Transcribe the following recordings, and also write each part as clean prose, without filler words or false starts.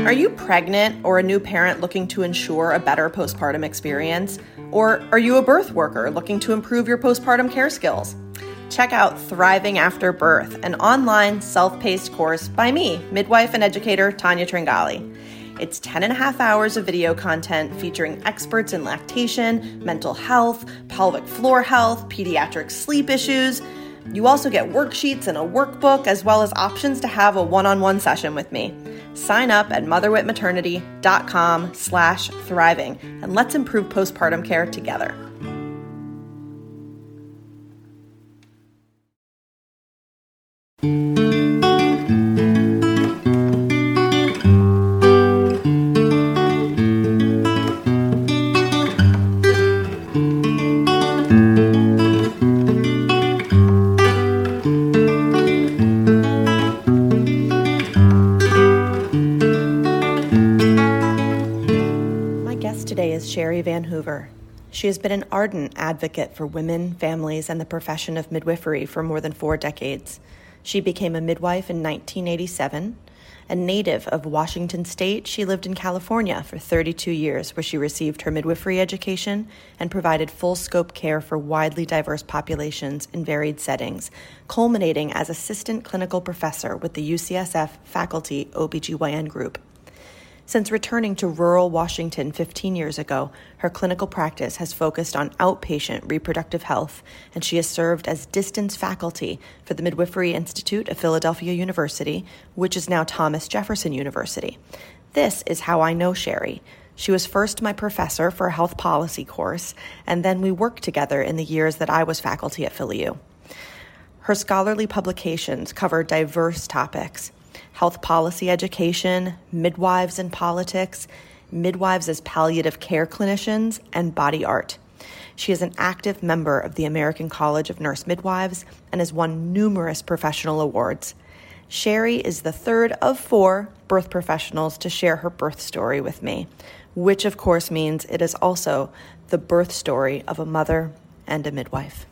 Are you pregnant or a new parent looking to ensure a better postpartum experience? Or are you a birth worker looking to improve your postpartum care skills? Check out Thriving After Birth, an online self-paced course by me, midwife and educator Tanya Tringali. It's 10 and a half hours of video content featuring experts in lactation, mental health, pelvic floor health, pediatric sleep issues. You also get worksheets and a workbook, as well as options to have a one-on-one session with me. Sign up at motherwitmaternity.com/thriving, and let's improve postpartum care together. Cheri Van Hoover. She has been an ardent advocate for women, families, and the profession of midwifery for more than 4 decades. She became a midwife in 1987. A native of Washington State, she lived in California for 32 years, where she received her midwifery education and provided full-scope care for widely diverse populations in varied settings, culminating as assistant clinical professor with the UCSF faculty OB/GYN group. Since returning to rural Washington 15 years ago, her clinical practice has focused on outpatient reproductive health, and she has served as distance faculty for the Midwifery Institute of Philadelphia University, which is now Thomas Jefferson University. This is how I know Cheri. She was first my professor for a health policy course, and then we worked together in the years that I was faculty at PhilU. Her scholarly publications cover diverse topics: health policy education, midwives in politics, midwives as palliative care clinicians, and body art. She is an active member of the American College of Nurse-Midwives and has won numerous professional awards. Cheri is the third of 4 birth professionals to share her birth story with me, which of course means it is also the birth story of a mother and a midwife.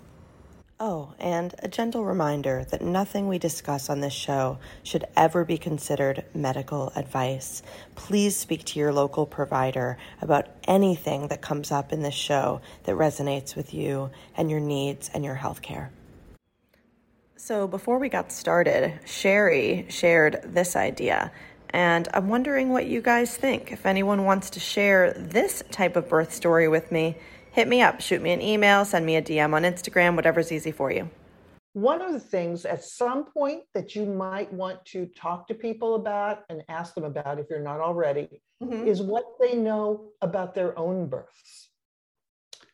Oh, and a gentle reminder that nothing we discuss on this show should ever be considered medical advice. Please speak to your local provider about anything that comes up in this show that resonates with you and your needs and your healthcare. So before we got started, Cheri shared this idea, and I'm wondering what you guys think. If anyone wants to share this type of birth story with me, hit me up, shoot me an email, send me a DM on Instagram, whatever's easy for you. One of the things at some point that you might want to talk to people about and ask them about, if you're not already, is what they know about their own births.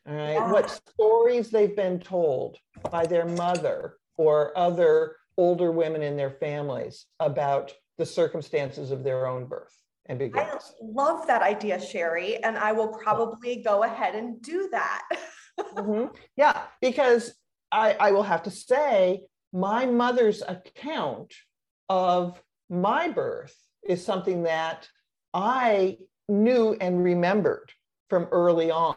All right, what stories they've been told by their mother or other older women in their families about the circumstances of their own birth. I love that idea, Cheri, and I will probably go ahead and do that. Yeah, because I will have to say my mother's account of my birth is something that I knew and remembered from early on,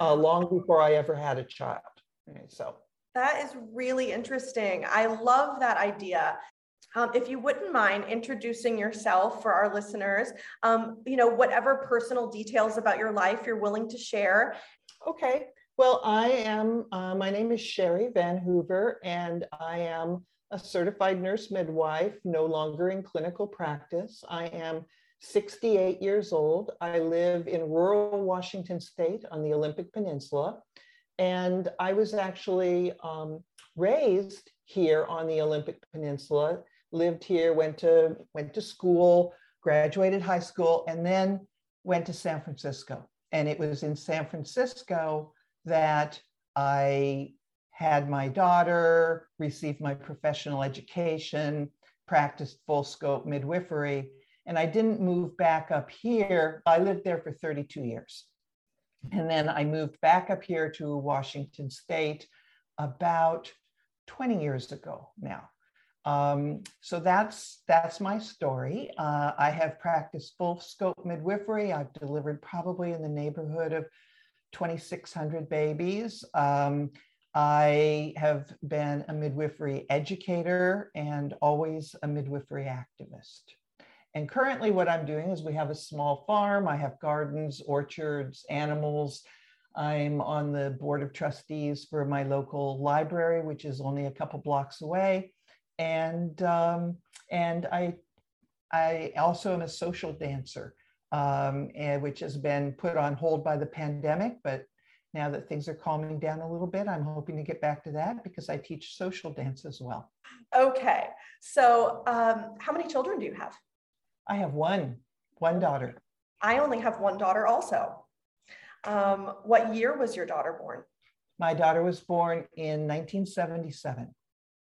long before I ever had a child. Okay, so that is really interesting. I love that idea. If you wouldn't mind introducing yourself for our listeners, you know, whatever personal details about your life you're willing to share. Okay. Well, I am, my name is Cheri Van Hoover, and I am a certified nurse midwife, no longer in clinical practice. I am 68 years old. I live in rural Washington State on the Olympic Peninsula. And I was actually raised here on the Olympic Peninsula, lived here, went to school, graduated high school, and then went to San Francisco. And it was in San Francisco that I had my daughter, received my professional education, practiced full scope midwifery. And I didn't move back up here. I lived there for 32 years. And then I moved back up here to Washington State about 20 years ago now. So that's my story. I have practiced full scope midwifery. I've delivered probably in the neighborhood of 2,600 babies. I have been a midwifery educator and always a midwifery activist. And currently what I'm doing is we have a small farm. I have gardens, orchards, animals. I'm on the board of trustees for my local library, which is only a couple blocks away. And I also am a social dancer, which has been put on hold by the pandemic. But now that things are calming down a little bit, I'm hoping to get back to that because I teach social dance as well. Okay. So how many children do you have? I have one daughter. I only have one daughter also. What year was your daughter born? My daughter was born in 1977.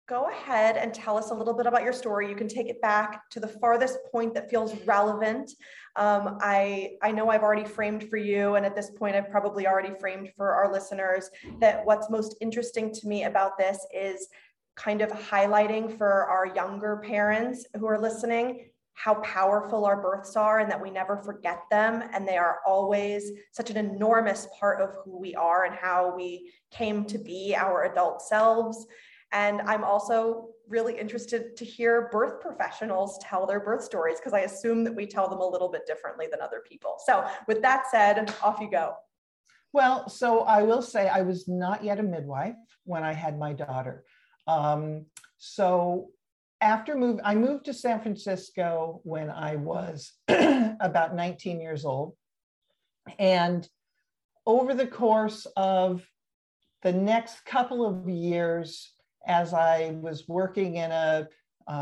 Go ahead and tell us a little bit about your story. You can take it back to the farthest point that feels relevant. I know I've already framed for you, and at this point, I've probably already framed for our listeners that what's most interesting to me about this is kind of highlighting for our younger parents who are listening how powerful our births are and that we never forget them. And they are always such an enormous part of who we are and how we came to be our adult selves. And I'm also really interested to hear birth professionals tell their birth stories because I assume that we tell them a little bit differently than other people. So with that said, off you go. Well, so I will say I was not yet a midwife when I had my daughter. So after I moved to San Francisco when I was about 19 years old. And over the course of the next couple of years, as I was working in a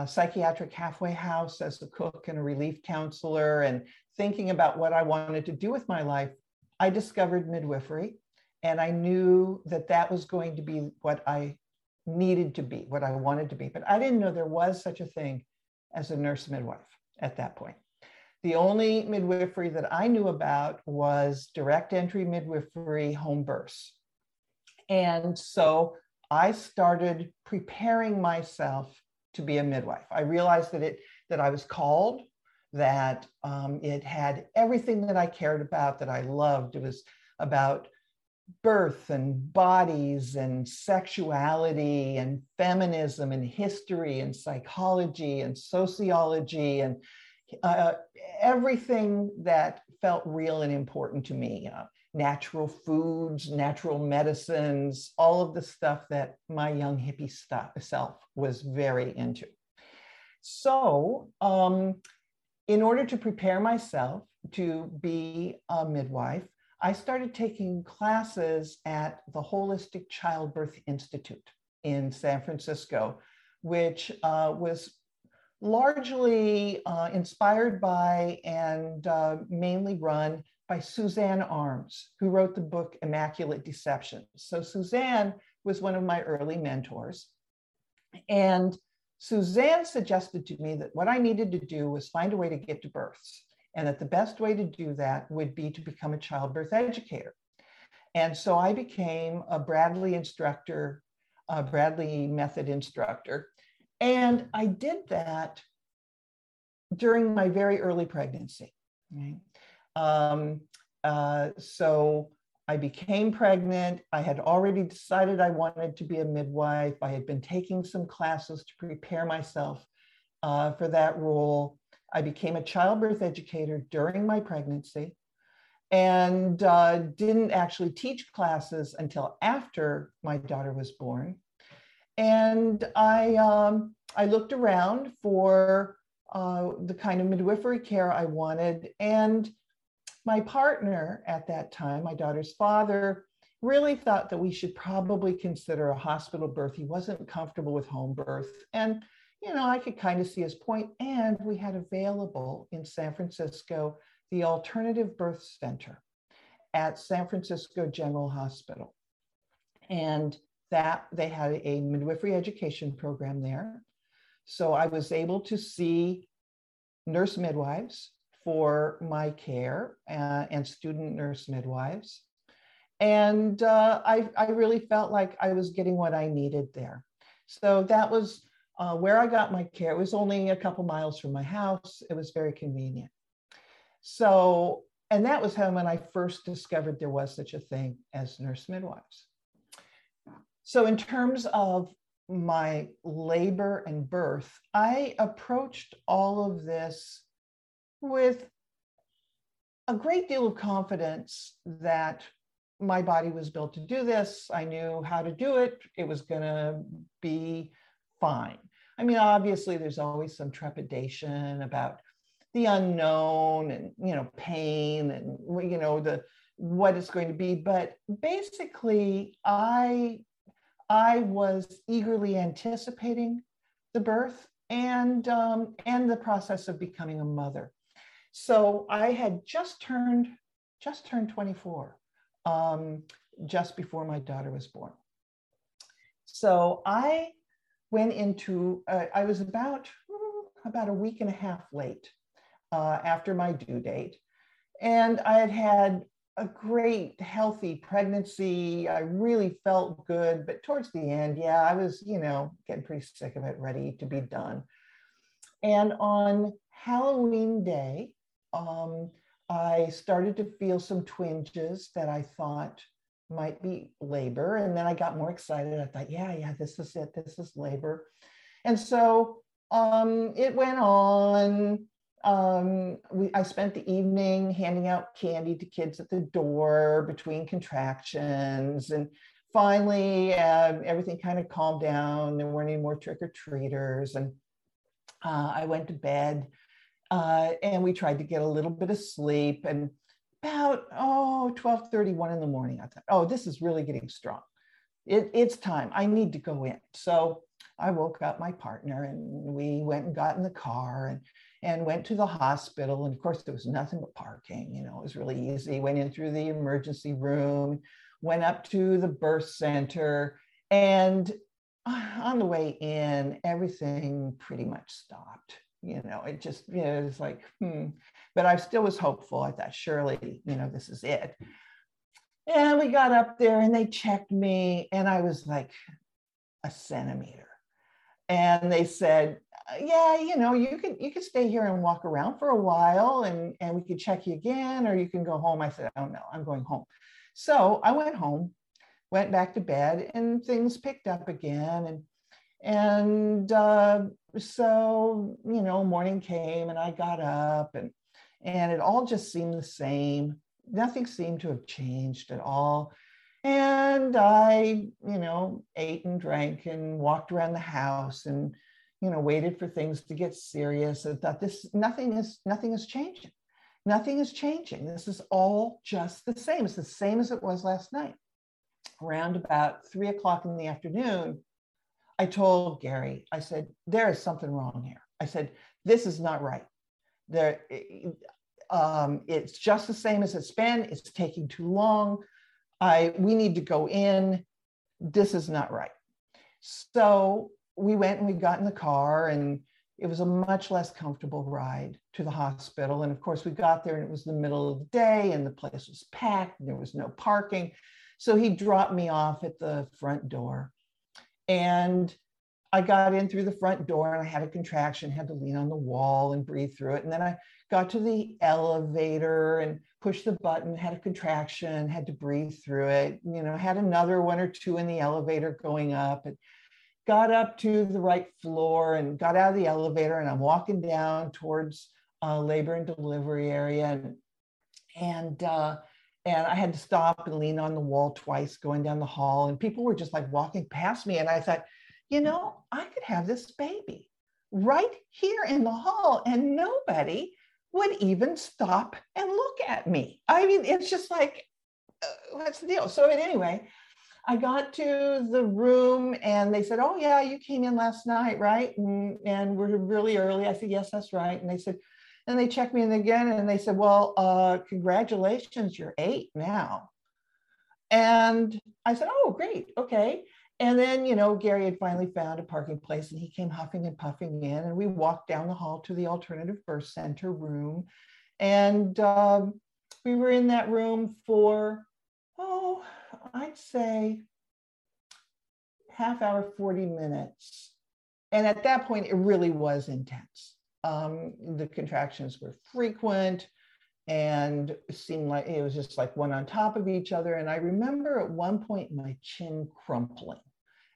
psychiatric halfway house as a cook and a relief counselor and thinking about what I wanted to do with my life, I discovered midwifery. And I knew that that was going to be what I needed to be, what I wanted to be. But I didn't know there was such a thing as a nurse midwife at that point. The only midwifery that I knew about was direct entry midwifery, home births. And so I started preparing myself to be a midwife. I realized that I was called, that it had everything that I cared about, that I loved. It was about birth and bodies and sexuality and feminism and history and psychology and sociology and everything that felt real and important to me. Natural foods, natural medicines, all of the stuff that my young hippie self was very into. So in order to prepare myself to be a midwife, I started taking classes at the Holistic Childbirth Institute in San Francisco, which was largely inspired by and mainly run by Suzanne Arms, who wrote the book Immaculate Deception. So Suzanne was one of my early mentors. And Suzanne suggested to me that what I needed to do was find a way to get to births, and that the best way to do that would be to become a childbirth educator. And so I became a Bradley instructor, a Bradley method instructor. And I did that during my very early pregnancy. Right? So I became pregnant. I had already decided I wanted to be a midwife. I had been taking some classes to prepare myself for that role. I became a childbirth educator during my pregnancy and didn't actually teach classes until after my daughter was born. And I looked around for the kind of midwifery care I wanted, and my partner at that time, my daughter's father, really thought that we should probably consider a hospital birth. He wasn't comfortable with home birth. And, you know, I could kind of see his point. And we had available in San Francisco, the Alternative Birth Center at San Francisco General Hospital. And that they had a midwifery education program there. So I was able to see nurse midwives for my care and student nurse midwives. And I really felt like I was getting what I needed there. So that was where I got my care. It was only a couple miles from my house. It was very convenient. So, and that was when I first discovered there was such a thing as nurse midwives. So in terms of my labor and birth, I approached all of this with a great deal of confidence that my body was built to do this. I knew how to do it. It was going to be fine. I mean, obviously, there's always some trepidation about the unknown and, you know, pain and, you know, the what it's going to be. But basically, I was eagerly anticipating the birth and the process of becoming a mother. So I had just turned 24, just before my daughter was born. So I went into, I was about a week and a half late after my due date. And I had had a great healthy pregnancy. I really felt good, but towards the end, yeah, I was, you know, getting pretty sick of it, ready to be done. And on Halloween day, I started to feel some twinges that I thought might be labor. And then I got more excited. I thought, yeah, this is it. This is labor. And so it went on. I spent the evening handing out candy to kids at the door between contractions. And finally, everything kind of calmed down. There weren't any more trick-or-treaters. And I went to bed. And we tried to get a little bit of sleep, and about 12:31 in the morning, I thought, oh, this is really getting strong. It's time. I need to go in. So I woke up my partner, and we went and got in the car and went to the hospital. And of course, there was nothing but parking. You know, it was really easy. Went in through the emergency room, went up to the birth center, and on the way in, everything pretty much stopped. You know, it just, you know, it's like, but I still was hopeful. I thought, surely, you know, this is it. And we got up there and they checked me, and I was like a centimeter. And they said, yeah, you know, you can stay here and walk around for a while, and we could check you again, or you can go home. I said, oh no, I'm going home. So I went home, went back to bed, and things picked up again. So, you know, morning came and I got up, and it all just seemed the same. Nothing seemed to have changed at all. And I, you know, ate and drank and walked around the house and, you know, waited for things to get serious and thought nothing is changing. Nothing is changing. This is all just the same. It's the same as it was last night. Around about 3 o'clock in the afternoon, I told Gary, I said, there is something wrong here. I said, this is not right. There, it's just the same as it's been. It's taking too long. We need to go in. This is not right. So we went and we got in the car, and it was a much less comfortable ride to the hospital. And of course, we got there and it was the middle of the day, and the place was packed and there was no parking. So he dropped me off at the front door. And I got in through the front door, and I had a contraction, had to lean on the wall and breathe through it. And then I got to the elevator and pushed the button, had a contraction, had to breathe through it, you know, had another one or two in the elevator going up, and got up to the right floor and got out of the elevator. And I'm walking down towards labor and delivery area. And I had to stop and lean on the wall twice going down the hall, and people were just like walking past me. And I thought, you know, I could have this baby right here in the hall and nobody would even stop and look at me. I mean, it's just like, what's the deal? So anyway, I got to the room and they said, oh yeah, you came in last night, right? And we're really early. I said, yes, that's right. And they said, and they checked me in again, and they said, well, congratulations, you're 8 now. And I said, oh, great, okay. And then, you know, Gary had finally found a parking place, and he came huffing and puffing in, and we walked down the hall to the Alternative Birth Center room. And we were in that room for, I'd say half hour, 40 minutes. And at that point, it really was intense. The contractions were frequent and seemed like it was just like one on top of each other. And I remember at one point my chin crumpling,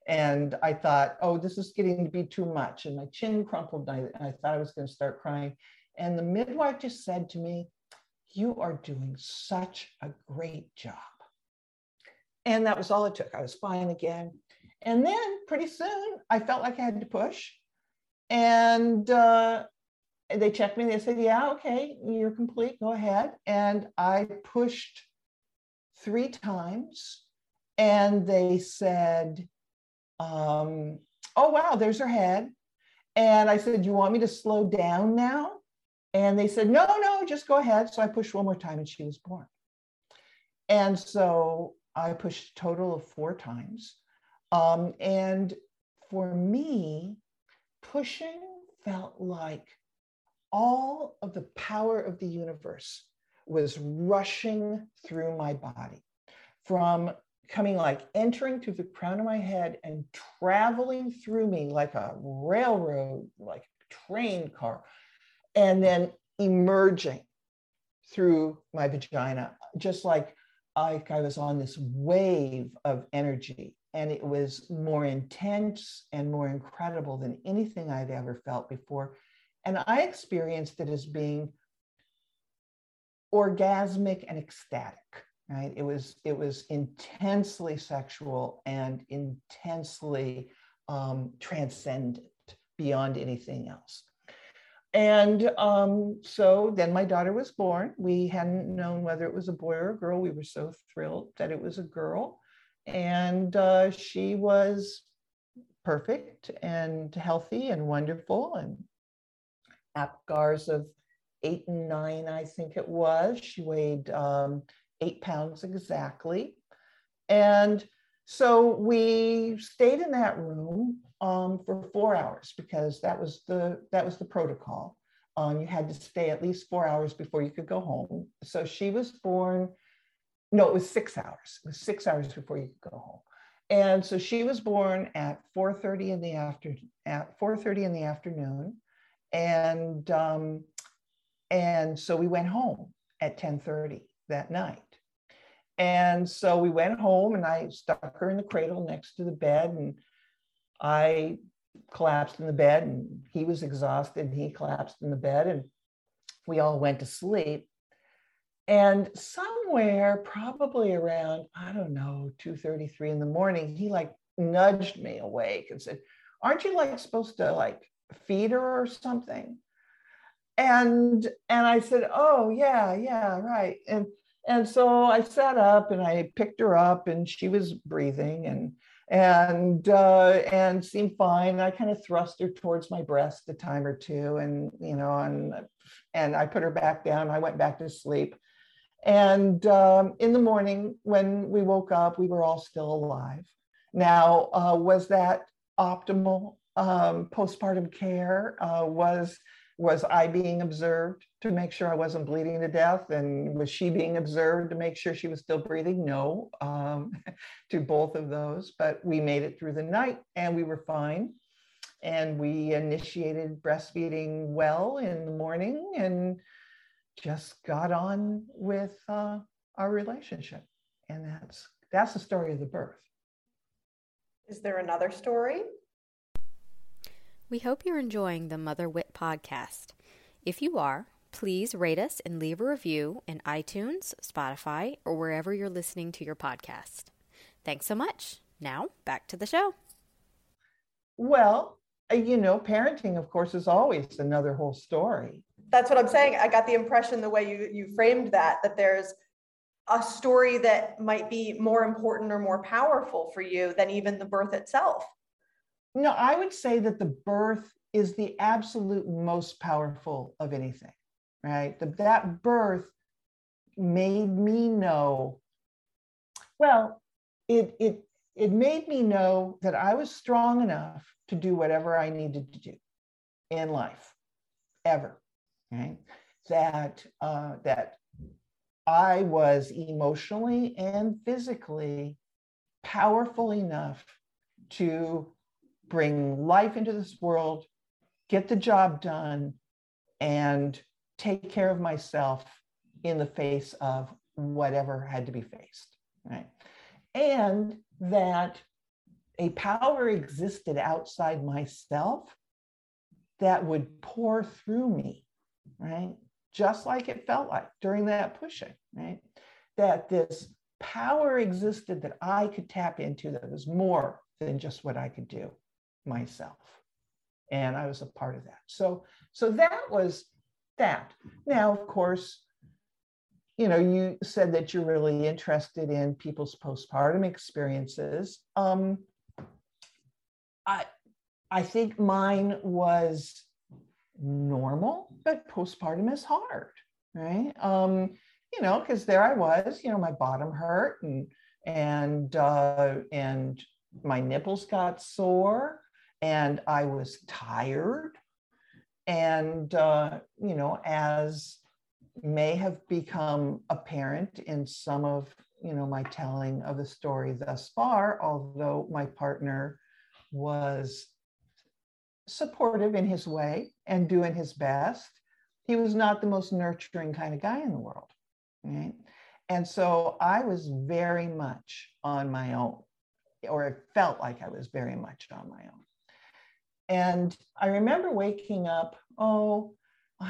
and I thought, oh, this is getting to be too much. And my chin crumpled, and I thought I was going to start crying. And the midwife just said to me, "You are doing such a great job." And that was all it took. I was fine again. And then pretty soon I felt like I had to push. And they checked me. They said, "Yeah, okay, you're complete. Go ahead." And I pushed 3 times. And they said, "Oh, wow, there's her head." And I said, "You want me to slow down now?" And they said, no, just go ahead. So I pushed 1 more time and she was born. And so I pushed a total of 4 times. And for me, pushing felt like all of the power of the universe was rushing through my body, from coming like entering through the crown of my head and traveling through me like a railroad, like a train car, and then emerging through my vagina, just like I was on this wave of energy. And it was more intense and more incredible than anything I'd ever felt before. And I experienced it as being orgasmic and ecstatic, right? It was intensely sexual and intensely transcendent beyond anything else. And so then my daughter was born. We hadn't known whether it was a boy or a girl. We were so thrilled that it was a girl. And she was perfect and healthy and wonderful. And Apgars of 8 and 9, I think it was. She weighed 8 pounds exactly. And so we stayed in that room for 4 hours, because that was the protocol. You had to stay at least 4 hours before you could go home. So she was born. No, it was 6 hours. It was 6 hours before you could go home. And so she was born at 4:30 in the afternoon. And so we went home at 10:30 that night. And so we went home, and I stuck her in the cradle next to the bed, and I collapsed in the bed, and he was exhausted, and he collapsed in the bed, and we all went to sleep. And somewhere probably around, I don't know, 2:33 in the morning, he like nudged me awake and said, "Aren't you like supposed to like feed her or something?" And I said, "Oh, yeah, right." And so I sat up and I picked her up, and she was breathing and seemed fine. I kind of thrust her towards my breast a time or two, and I put her back down. I went back to sleep. And in the morning, when we woke up, we were all still alive. Now, was that optimal postpartum care? Was I being observed to make sure I wasn't bleeding to death? And was she being observed to make sure she was still breathing? No, to both of those. But we made it through the night, and we were fine. And we initiated breastfeeding well in the morning, and just got on with our relationship. And that's the story of the birth. Is there another story? We hope you're enjoying the Motherwit podcast. If you are, please rate us and leave a review in iTunes, Spotify, or wherever you're listening to your podcast. Thanks so much. Now, back to the show. Well, you know, parenting, of course, is always another whole story. That's what I'm saying. I got the impression the way you framed that there's a story that might be more important or more powerful for you than even the birth itself. No, I would say that the birth is the absolute most powerful of anything, right? That birth made me know, well, it made me know that I was strong enough to do whatever I needed to do in life, ever, right? That I was emotionally and physically powerful enough to bring life into this world, get the job done, and take care of myself in the face of whatever had to be faced, right? And that a power existed outside myself that would pour through me, right? Just like it felt like during that pushing, right? That this power existed that I could tap into that was more than just what I could do myself. And I was a part of that. So that was that. Now, of course, you know, you said that you're really interested in people's postpartum experiences. I think mine was normal, but postpartum is hard, right? You know, because there I was, you know, my bottom hurt and my nipples got sore and I was tired. And, you know, as may have become apparent in some of, you know, my telling of the story thus far, although my partner was supportive in his way and doing his best, he was not the most nurturing kind of guy in the world, right? And so I was very much on my own, or it felt like I was very much on my own. And I remember waking up, on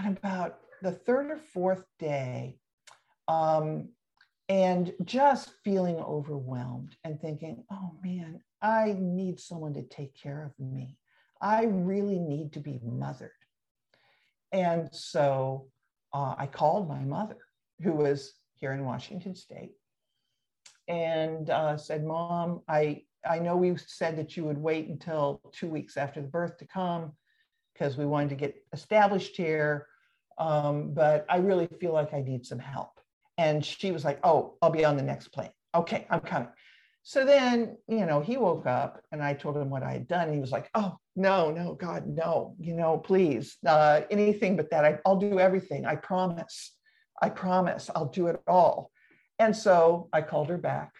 about the third or fourth day, and just feeling overwhelmed and thinking, oh man, I need someone to take care of me. I really need to be mothered. And so I called my mother, who was here in Washington State, and said, Mom, I know we said that you would wait until 2 weeks after the birth to come because we wanted to get established here, but I really feel like I need some help. And she was like, oh, I'll be on the next plane. Okay, I'm coming. So then, you know, he woke up and I told him what I had done. And he was like, oh, no, God, no, you know, please, anything but that. I'll do everything. I promise I'll do it all. And so I called her back.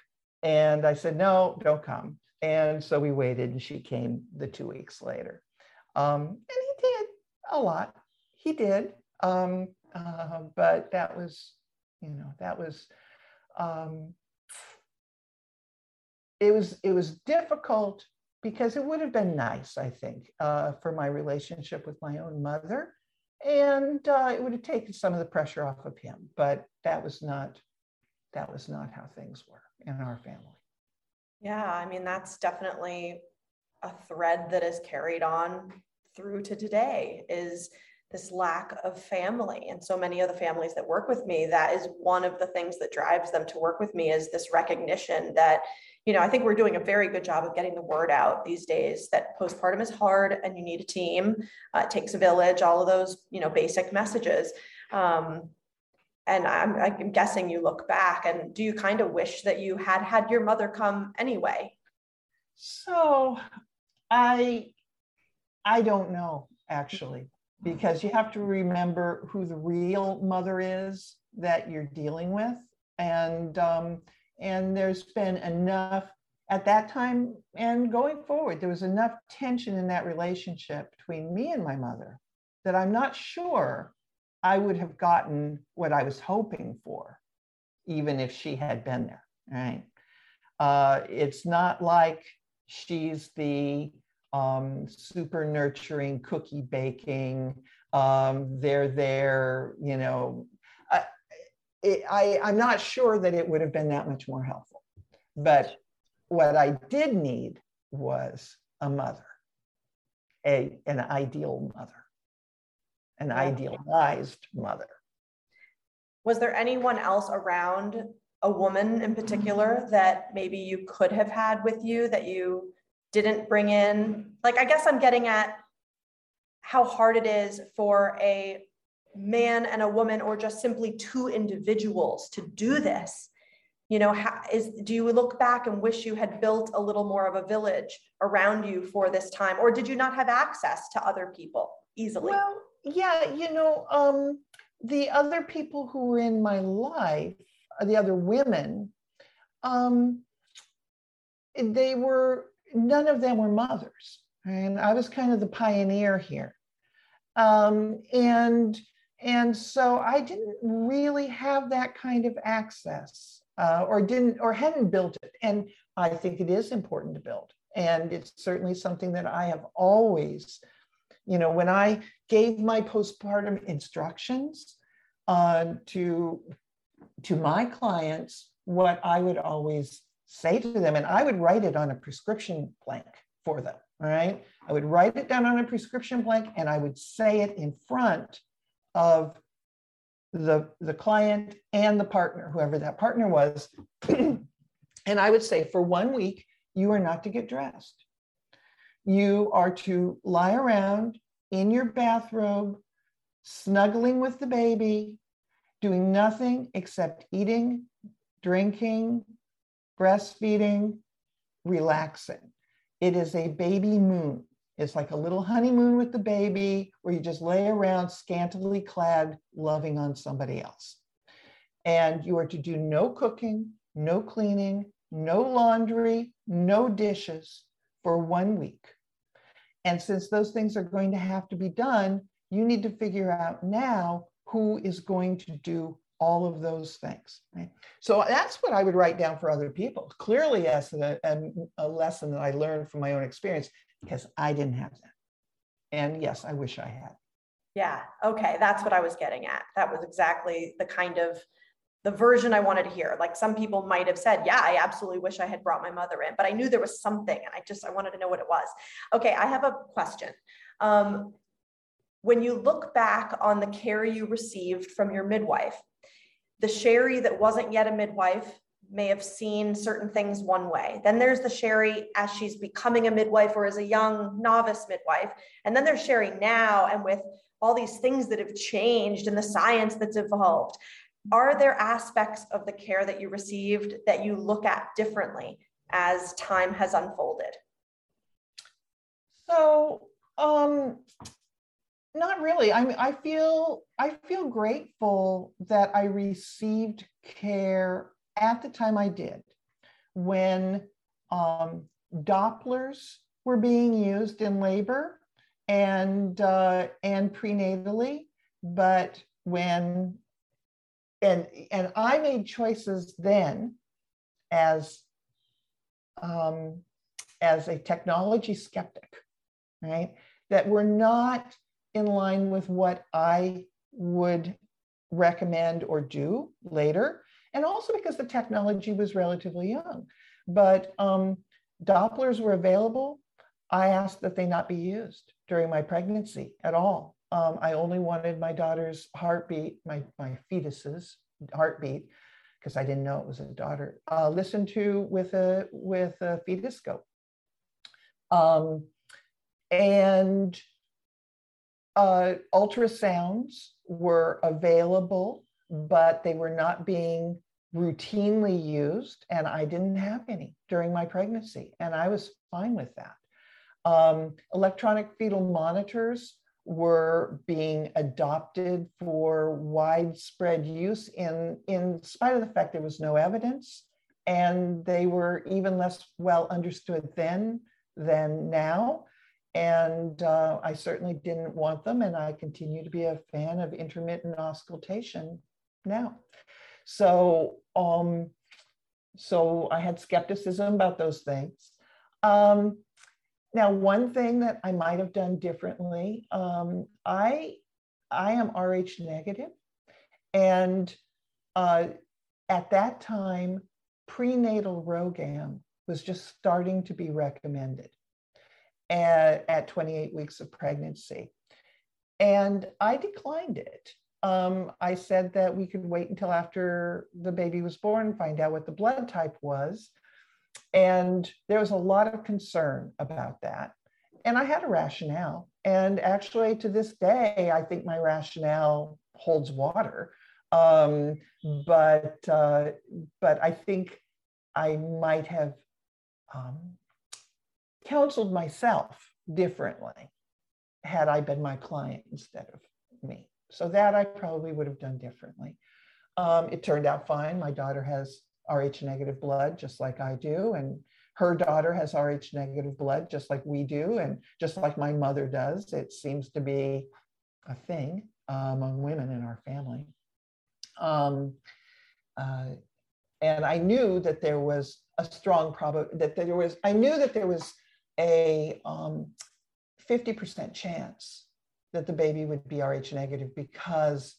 And I said, no, don't come. And so we waited and she came the 2 weeks later. And he did a lot. He did. But that was, you know, that was, it was difficult because it would have been nice, I think, for my relationship with my own mother. And it would have taken some of the pressure off of him, but that was not how things were in our family. Yeah, I mean, that's definitely a thread that is carried on through to today, is this lack of family. And so many of the families that work with me, that is one of the things that drives them to work with me, is this recognition that, you know, I think we're doing a very good job of getting the word out these days that postpartum is hard and you need a team. It takes a village, all of those, you know, basic messages. And I'm guessing you look back and do you kind of wish that you had your mother come anyway? So I don't know, actually, because you have to remember who the real mother is that you're dealing with. And there's been enough at that time and going forward, there was enough tension in that relationship between me and my mother that I'm not sure I would have gotten what I was hoping for, even if she had been there, right? It's not like she's the super nurturing, cookie baking, they're there, you know. I'm not sure that it would have been that much more helpful. But what I did need was a mother, an ideal mother. An idealized mother. Was there anyone else around, a woman in particular, that maybe you could have had with you that you didn't bring in? Like, I guess I'm getting at how hard it is for a man and a woman, or just simply two individuals, to do this. You know, do you look back and wish you had built a little more of a village around you for this time, or did you not have access to other people easily? Well, yeah, you know, the other people who were in my life, the other women, none of them were mothers. And I was kind of the pioneer here. And so I didn't really have that kind of access, or hadn't built it. And I think it is important to build. And it's certainly something that I have always You know, when I gave my postpartum instructions to my clients, what I would always say to them, and I would write it on a prescription blank for them, all right? I would write it down on a prescription blank and I would say it in front of the client and the partner, whoever that partner was. And I would say, for 1 week, you are not to get dressed. You are to lie around in your bathrobe, snuggling with the baby, doing nothing except eating, drinking, breastfeeding, relaxing. It is a baby moon. It's like a little honeymoon with the baby where you just lay around scantily clad, loving on somebody else. And you are to do no cooking, no cleaning, no laundry, no dishes for 1 week. And since those things are going to have to be done, you need to figure out now who is going to do all of those things, right? So that's what I would write down for other people. Clearly, as a lesson that I learned from my own experience, because I didn't have that. And yes, I wish I had. Yeah, okay, that's what I was getting at. That was exactly the kind of, the version I wanted to hear. Like, some people might have said, yeah, I absolutely wish I had brought my mother in, but I knew there was something and I wanted to know what it was. Okay, I have a question. When you look back on the care you received from your midwife, the Cheri that wasn't yet a midwife may have seen certain things one way. Then there's the Cheri as she's becoming a midwife or as a young novice midwife. And then there's Cheri now, and with all these things that have changed and the science that's evolved. Are there aspects of the care that you received that you look at differently as time has unfolded? So, not really. I mean, I feel grateful that I received care at the time I did, when Dopplers were being used in labor and prenatally, but when and I made choices then as a technology skeptic, right? That were not in line with what I would recommend or do later. And also because the technology was relatively young, but Dopplers were available. I asked that they not be used during my pregnancy at all. I only wanted my daughter's heartbeat, my fetus's heartbeat, because I didn't know it was a daughter, listened to with a fetoscope. Ultrasounds were available, but they were not being routinely used, and I didn't have any during my pregnancy, and I was fine with that. Electronic fetal monitors were being adopted for widespread use in spite of the fact there was no evidence, and they were even less well understood then than now. And I certainly didn't want them, and I continue to be a fan of intermittent auscultation now. So, so I had skepticism about those things. Now, one thing that I might have done differently, I am Rh negative, and at that time, prenatal Rhogam was just starting to be recommended at 28 weeks of pregnancy. And I declined it. I said that we could wait until after the baby was born and find out what the blood type was. And there was a lot of concern about that. And I had a rationale. And actually, to this day, I think my rationale holds water. But I think I might have counseled myself differently had I been my client instead of me. So that I probably would have done differently. It turned out fine. My daughter has Rh negative blood, just like I do. And her daughter has Rh negative blood, just like we do. And just like my mother does, it seems to be a thing among women in our family. And I knew that there was a strong probability that there was, I knew that there was a 50% chance that the baby would be Rh negative because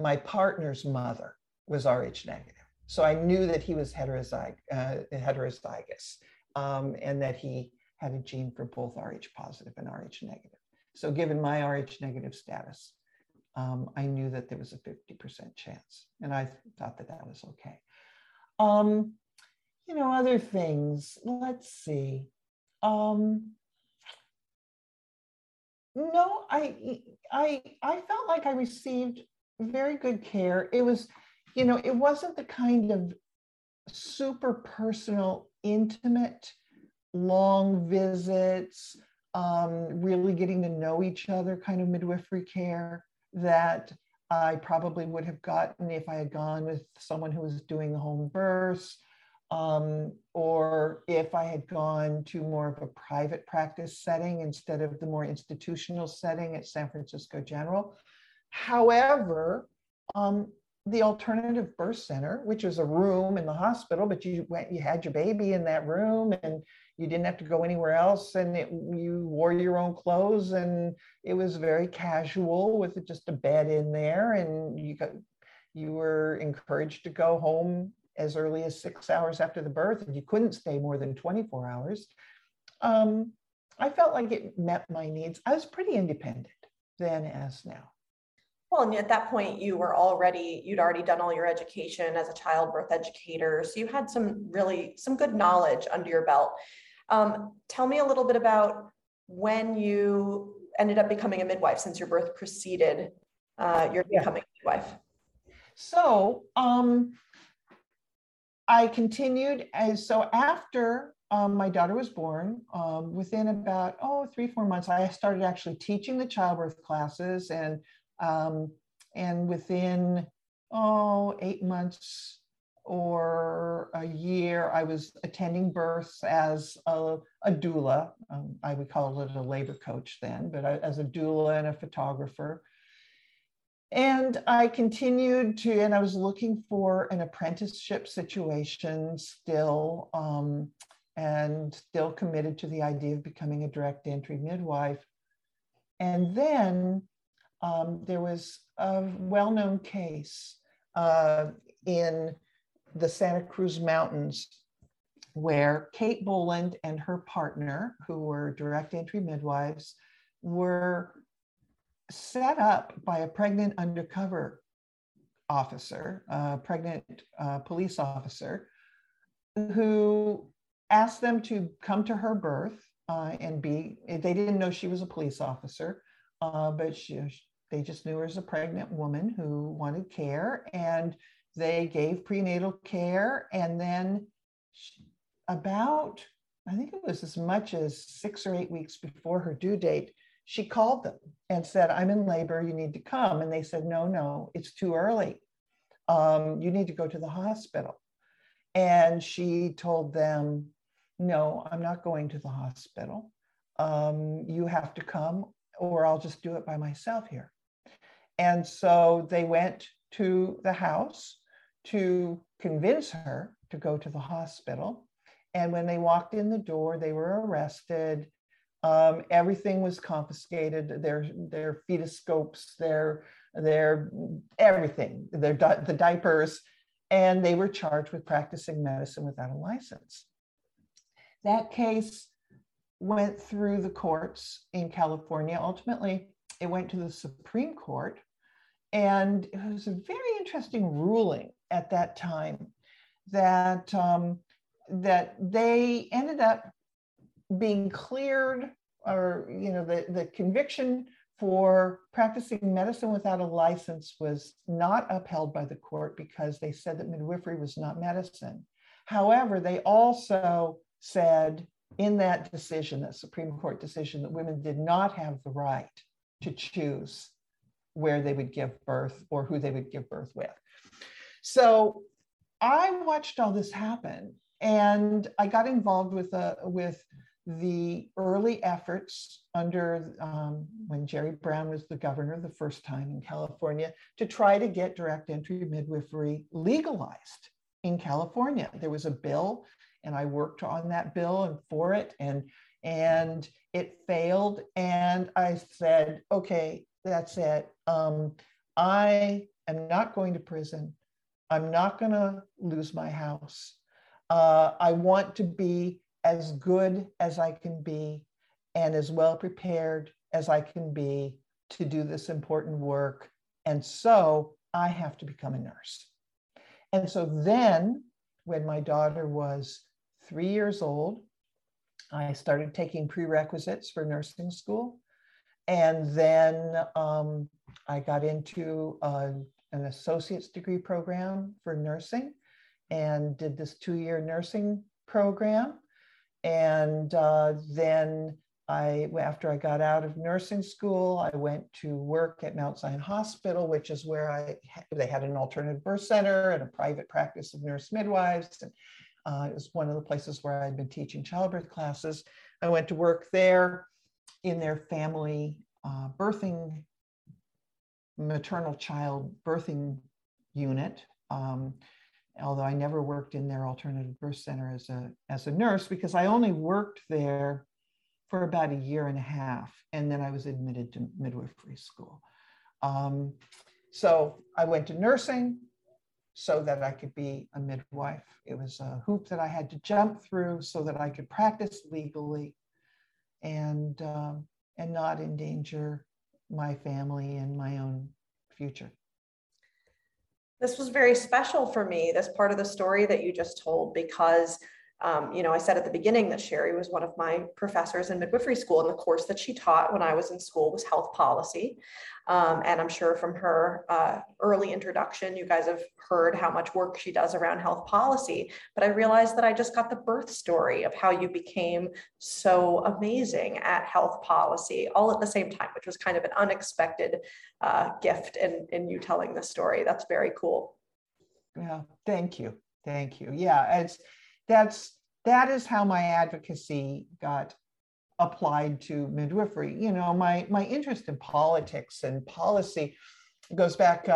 my partner's mother was Rh negative. So I knew that he was heterozygous and that he had a gene for both Rh positive and Rh negative. So given my Rh negative status, I knew that there was a 50% chance, and I thought that that was okay. You know, other things, let's see. No, I felt like I received very good care. It was, you know, it wasn't the kind of super personal, intimate, long visits, really getting to know each other kind of midwifery care that I probably would have gotten if I had gone with someone who was doing home births, or if I had gone to more of a private practice setting instead of the more institutional setting at San Francisco General. However, the Alternative Birth Center, which is a room in the hospital, but you went, you had your baby in that room and you didn't have to go anywhere else, and you wore your own clothes, and it was very casual with just a bed in there, and you were encouraged to go home as early as 6 hours after the birth, and you couldn't stay more than 24 hours. I felt like it met my needs. I was pretty independent then as now. Well, and at that point, you'd already done all your education as a childbirth educator. So you had some good knowledge under your belt. Tell me a little bit about when you ended up becoming a midwife, since your birth preceded your becoming a midwife. So I continued, after my daughter was born, within about, 3-4 months, I started actually teaching the childbirth classes, and within 8 months or a year, I was attending births as a doula. I would call it a labor coach then, but as a doula and a photographer. And I continued to, and I was looking for an apprenticeship situation still, and still committed to the idea of becoming a direct entry midwife. And then there was a well-known case in the Santa Cruz Mountains where Kate Bowland and her partner, who were direct entry midwives, were set up by a pregnant undercover officer, police officer, who asked them to come to her birth they didn't know she was a police officer. But they just knew her as a pregnant woman who wanted care, and they gave prenatal care. And then I think it was as much as 6 or 8 weeks before her due date, she called them and said, "I'm in labor, you need to come." And they said, no, it's too early. You need to go to the hospital." And she told them, "No, I'm not going to the hospital. You have to come, or I'll just do it by myself here." And so they went to the house to convince her to go to the hospital. And when they walked in the door, they were arrested. Everything was confiscated, their fetoscopes, their everything, the diapers, and they were charged with practicing medicine without a license. That case went through the courts in California. Ultimately, it went to the Supreme Court, and it was a very interesting ruling at that time that that they ended up being cleared, or the conviction for practicing medicine without a license was not upheld by the court because they said that midwifery was not medicine. However, they also said in that decision, that Supreme Court decision, that women did not have the right to choose where they would give birth or who they would give birth with. So I watched all this happen, and I got involved with the early efforts under when Jerry Brown was the governor the first time in California to try to get direct entry midwifery legalized in California. There was a bill, and I worked on that bill and for it, and and it failed. And I said, okay, that's it. I am not going to prison. I'm not going to lose my house. I want to be as good as I can be and as well prepared as I can be to do this important work. And so I have to become a nurse. And so then when my daughter was 3 years old, I started taking prerequisites for nursing school. And then I got into an associate's degree program for nursing and did this two-year nursing program. And then after I got out of nursing school, I went to work at Mount Zion Hospital, which is where they had an alternative birth center and a private practice of nurse midwives. And it was one of the places where I'd been teaching childbirth classes. I went to work there in their family birthing, maternal child birthing unit. Although I never worked in their alternative birth center as a nurse, because I only worked there for about a year and a half. And then I was admitted to midwifery school. So I went to nursing so that I could be a midwife. It was a hoop that I had to jump through so that I could practice legally and not endanger my family and my own future. This was very special for me, this part of the story that you just told, because you know, I said at the beginning that Cheri was one of my professors in midwifery school, and the course that she taught when I was in school was health policy. And I'm sure from her early introduction, you guys have heard how much work she does around health policy. But I realized that I just got the birth story of how you became so amazing at health policy all at the same time, which was kind of an unexpected gift in you telling this story. That's very cool. Yeah, thank you. Thank you. Yeah, that is how my advocacy got applied to midwifery. You know, my interest in politics and policy goes back,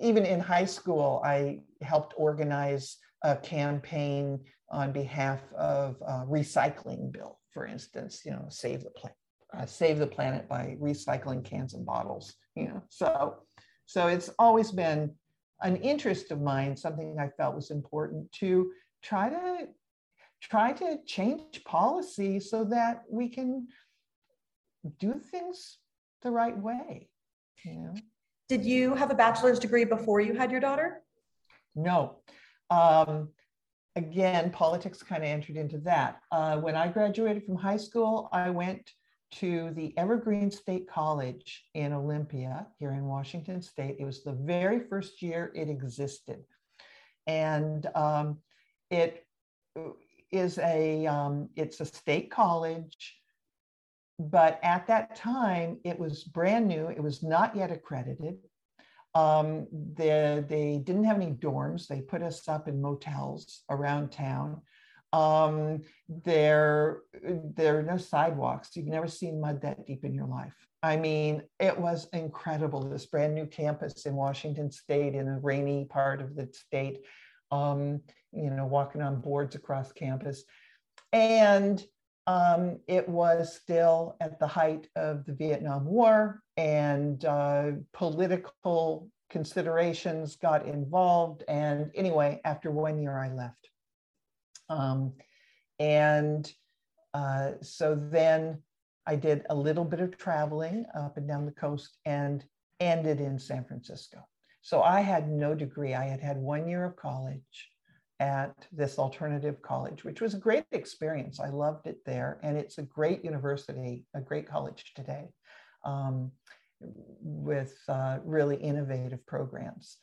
even in high school, I helped organize a campaign on behalf of a recycling bill, for instance, you know, save the planet by recycling cans and bottles, you know, so it's always been an interest of mine, something I felt was important to try to change policy so that we can do things the right way, you know? Did you have a bachelor's degree before you had your daughter? No. Again, politics kind of entered into that. When I graduated from high school, I went to the Evergreen State College in Olympia here in Washington State. It was the very first year it existed. And it is it's a state college, but at that time it was brand new. It was not yet accredited. They didn't have any dorms. They put us up in motels around town. There are no sidewalks. You've never seen mud that deep in your life. I mean, it was incredible. This brand new campus in Washington State in a rainy part of the state. You know, walking on boards across campus. And it was still at the height of the Vietnam War, and political considerations got involved. And anyway, after 1 year, I left. So then I did a little bit of traveling up and down the coast and ended in San Francisco. So I had no degree. I had 1 year of college at this alternative college, which was a great experience. I loved it there. And it's a great university, a great college today, with really innovative programs.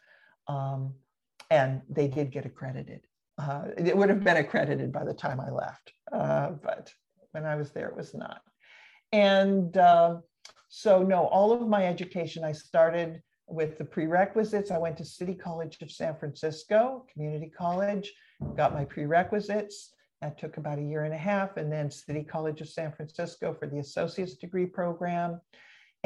And they did get accredited. It would have been accredited by the time I left, but when I was there, it was not. And so no, all of my education, I started with the prerequisites. I went to City College of San Francisco, community college, got my prerequisites. That took about a year and a half, and then City College of San Francisco for the associate's degree program.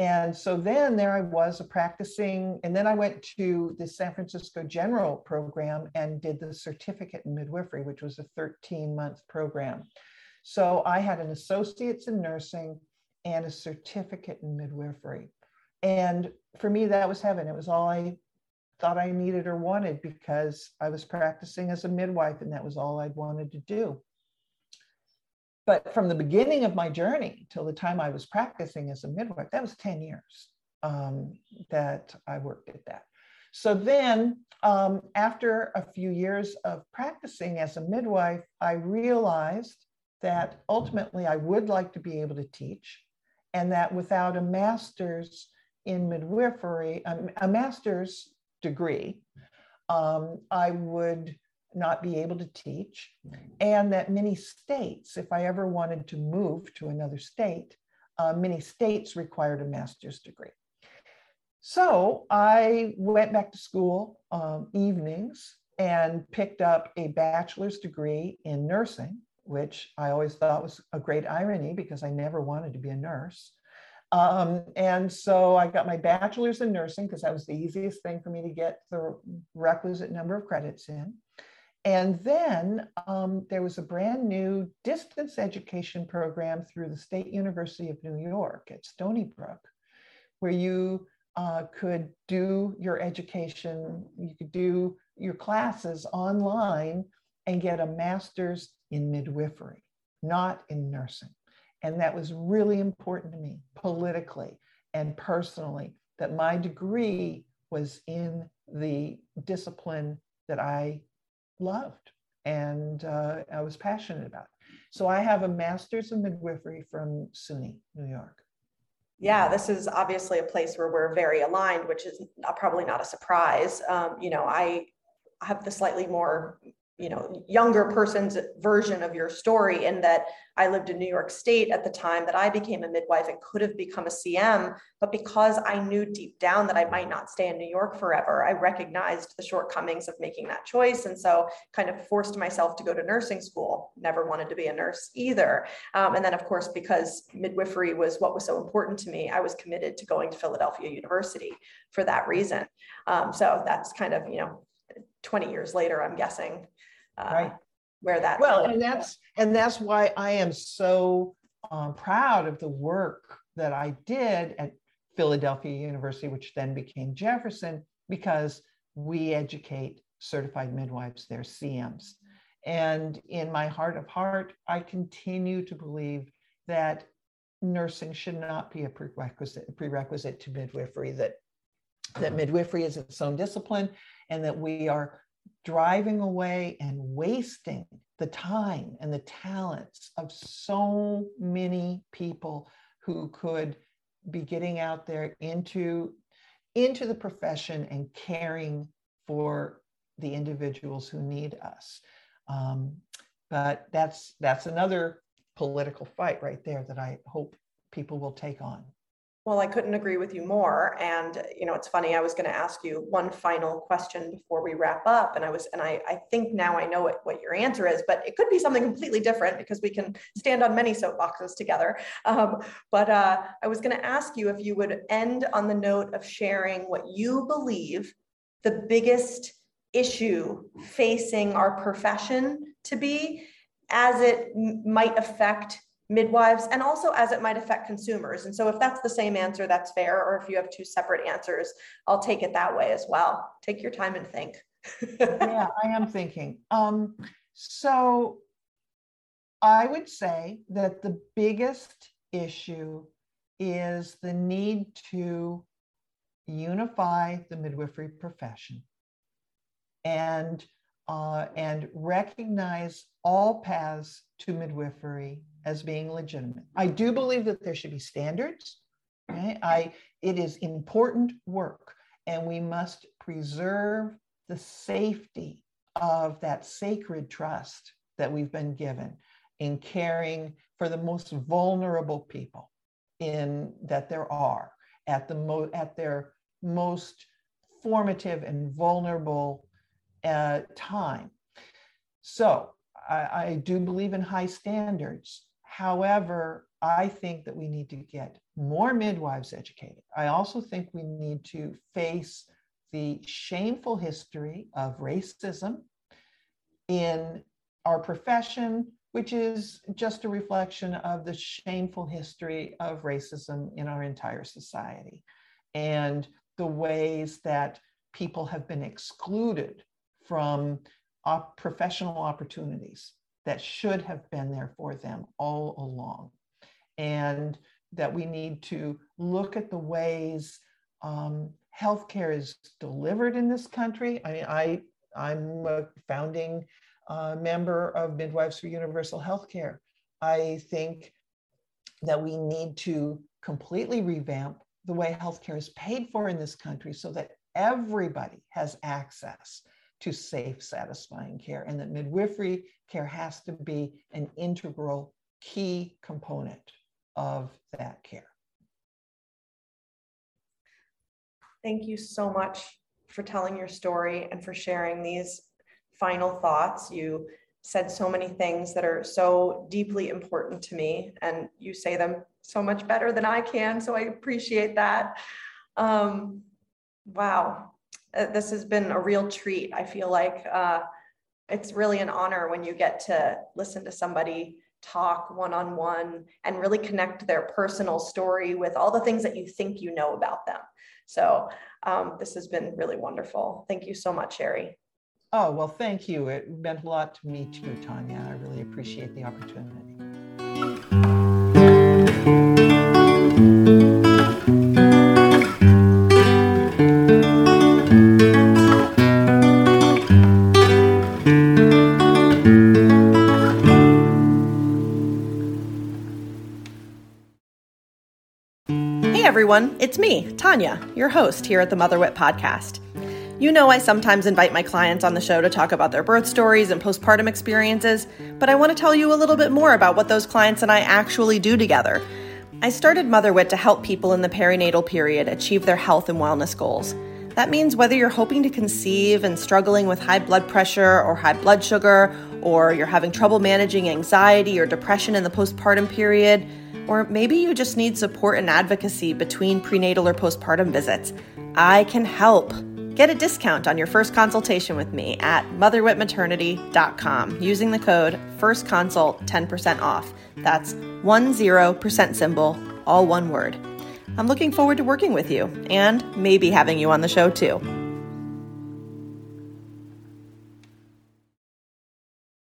And so then there I was practicing, and then I went to the San Francisco General program and did the certificate in midwifery, which was a 13-month program. So I had an associate's in nursing and a certificate in midwifery. And for me, that was heaven. It was all I thought I needed or wanted because I was practicing as a midwife and that was all I'd wanted to do. But from the beginning of my journey till the time I was practicing as a midwife, that was 10 years that I worked at that. So then after a few years of practicing as a midwife, I realized that ultimately I would like to be able to teach, and that without a master's in midwifery, a master's degree, I would not be able to teach, and that many states, if I ever wanted to move to another state, many states required a master's degree. So I went back to school evenings and picked up a bachelor's degree in nursing, which I always thought was a great irony because I never wanted to be a nurse. And so I got my bachelor's in nursing because that was the easiest thing for me to get the requisite number of credits in. And then there was a brand new distance education program through the State University of New York at Stony Brook, where you could do your education, you could do your classes online and get a master's in midwifery, not in nursing. And that was really important to me politically and personally, that my degree was in the discipline that I loved and I was passionate about. So I have a master's in midwifery from SUNY New York. Yeah, this is obviously a place where we're very aligned, which is probably not a surprise. You know, I have the slightly more younger person's version of your story, in that I lived in New York State at the time that I became a midwife and could have become a CM, but because I knew deep down that I might not stay in New York forever, I recognized the shortcomings of making that choice. And so kind of forced myself to go to nursing school, never wanted to be a nurse either. And then of course, because midwifery was what was so important to me, I was committed to going to Philadelphia University for that reason. So that's kind of, 20 years later, I'm guessing. Right. Where that well, and that's why I am so proud of the work that I did at Philadelphia University, which then became Jefferson, because we educate certified midwives, they're CMs. And in my heart of heart, I continue to believe that nursing should not be a prerequisite to midwifery, that midwifery is its own discipline, and that we are driving away and wasting the time and the talents of so many people who could be getting out there into the profession and caring for the individuals who need us. But that's another political fight right there that I hope people will take on. Well, I couldn't agree with you more. And, it's funny, I was going to ask you one final question before we wrap up. And I think now I know what your answer is, but it could be something completely different because we can stand on many soapboxes together. But I was going to ask you if you would end on the note of sharing what you believe the biggest issue facing our profession to be, as it might affect midwives, and also as it might affect consumers. And so if that's the same answer, that's fair. Or if you have two separate answers, I'll take it that way as well. Take your time and think. Yeah, I am thinking. So I would say that the biggest issue is the need to unify the midwifery profession and recognize all paths to midwifery as being legitimate. I do believe that there should be standards. Right? It is important work, and we must preserve the safety of that sacred trust that we've been given in caring for the most vulnerable people at their most formative and vulnerable time. So I do believe in high standards. However, I think that we need to get more midwives educated. I also think we need to face the shameful history of racism in our profession, which is just a reflection of the shameful history of racism in our entire society and the ways that people have been excluded from professional opportunities that should have been there for them all along. And that we need to look at the ways healthcare is delivered in this country. I mean, I'm a founding member of Midwives for Universal Healthcare. I think that we need to completely revamp the way healthcare is paid for in this country so that everybody has access to safe, satisfying care, and that midwifery care has to be an integral, key component of that care. Thank you so much for telling your story and for sharing these final thoughts. You said so many things that are so deeply important to me, and you say them so much better than I can, so I appreciate that. Wow, this has been a real treat. I feel like it's really an honor when you get to listen to somebody talk one-on-one and really connect their personal story with all the things that you think you know about them. So this has been really wonderful. Thank you so much, Cheri. Oh, well, thank you. It meant a lot to me too, Tanya. I really appreciate the opportunity. Everyone, it's me, Tanya, your host here at the Motherwit podcast. You know, I sometimes invite my clients on the show to talk about their birth stories and postpartum experiences, but I want to tell you a little bit more about what those clients and I actually do together. I started Motherwit to help people in the perinatal period achieve their health and wellness goals. That means whether you're hoping to conceive and struggling with high blood pressure or high blood sugar, or you're having trouble managing anxiety or depression in the postpartum period, or maybe you just need support and advocacy between prenatal or postpartum visits, I can help. Get a discount on your first consultation with me at motherwitmaternity.com using the code FIRSTCONSULT 10% off. That's 10% symbol, all one word. I'm looking forward to working with you and maybe having you on the show too.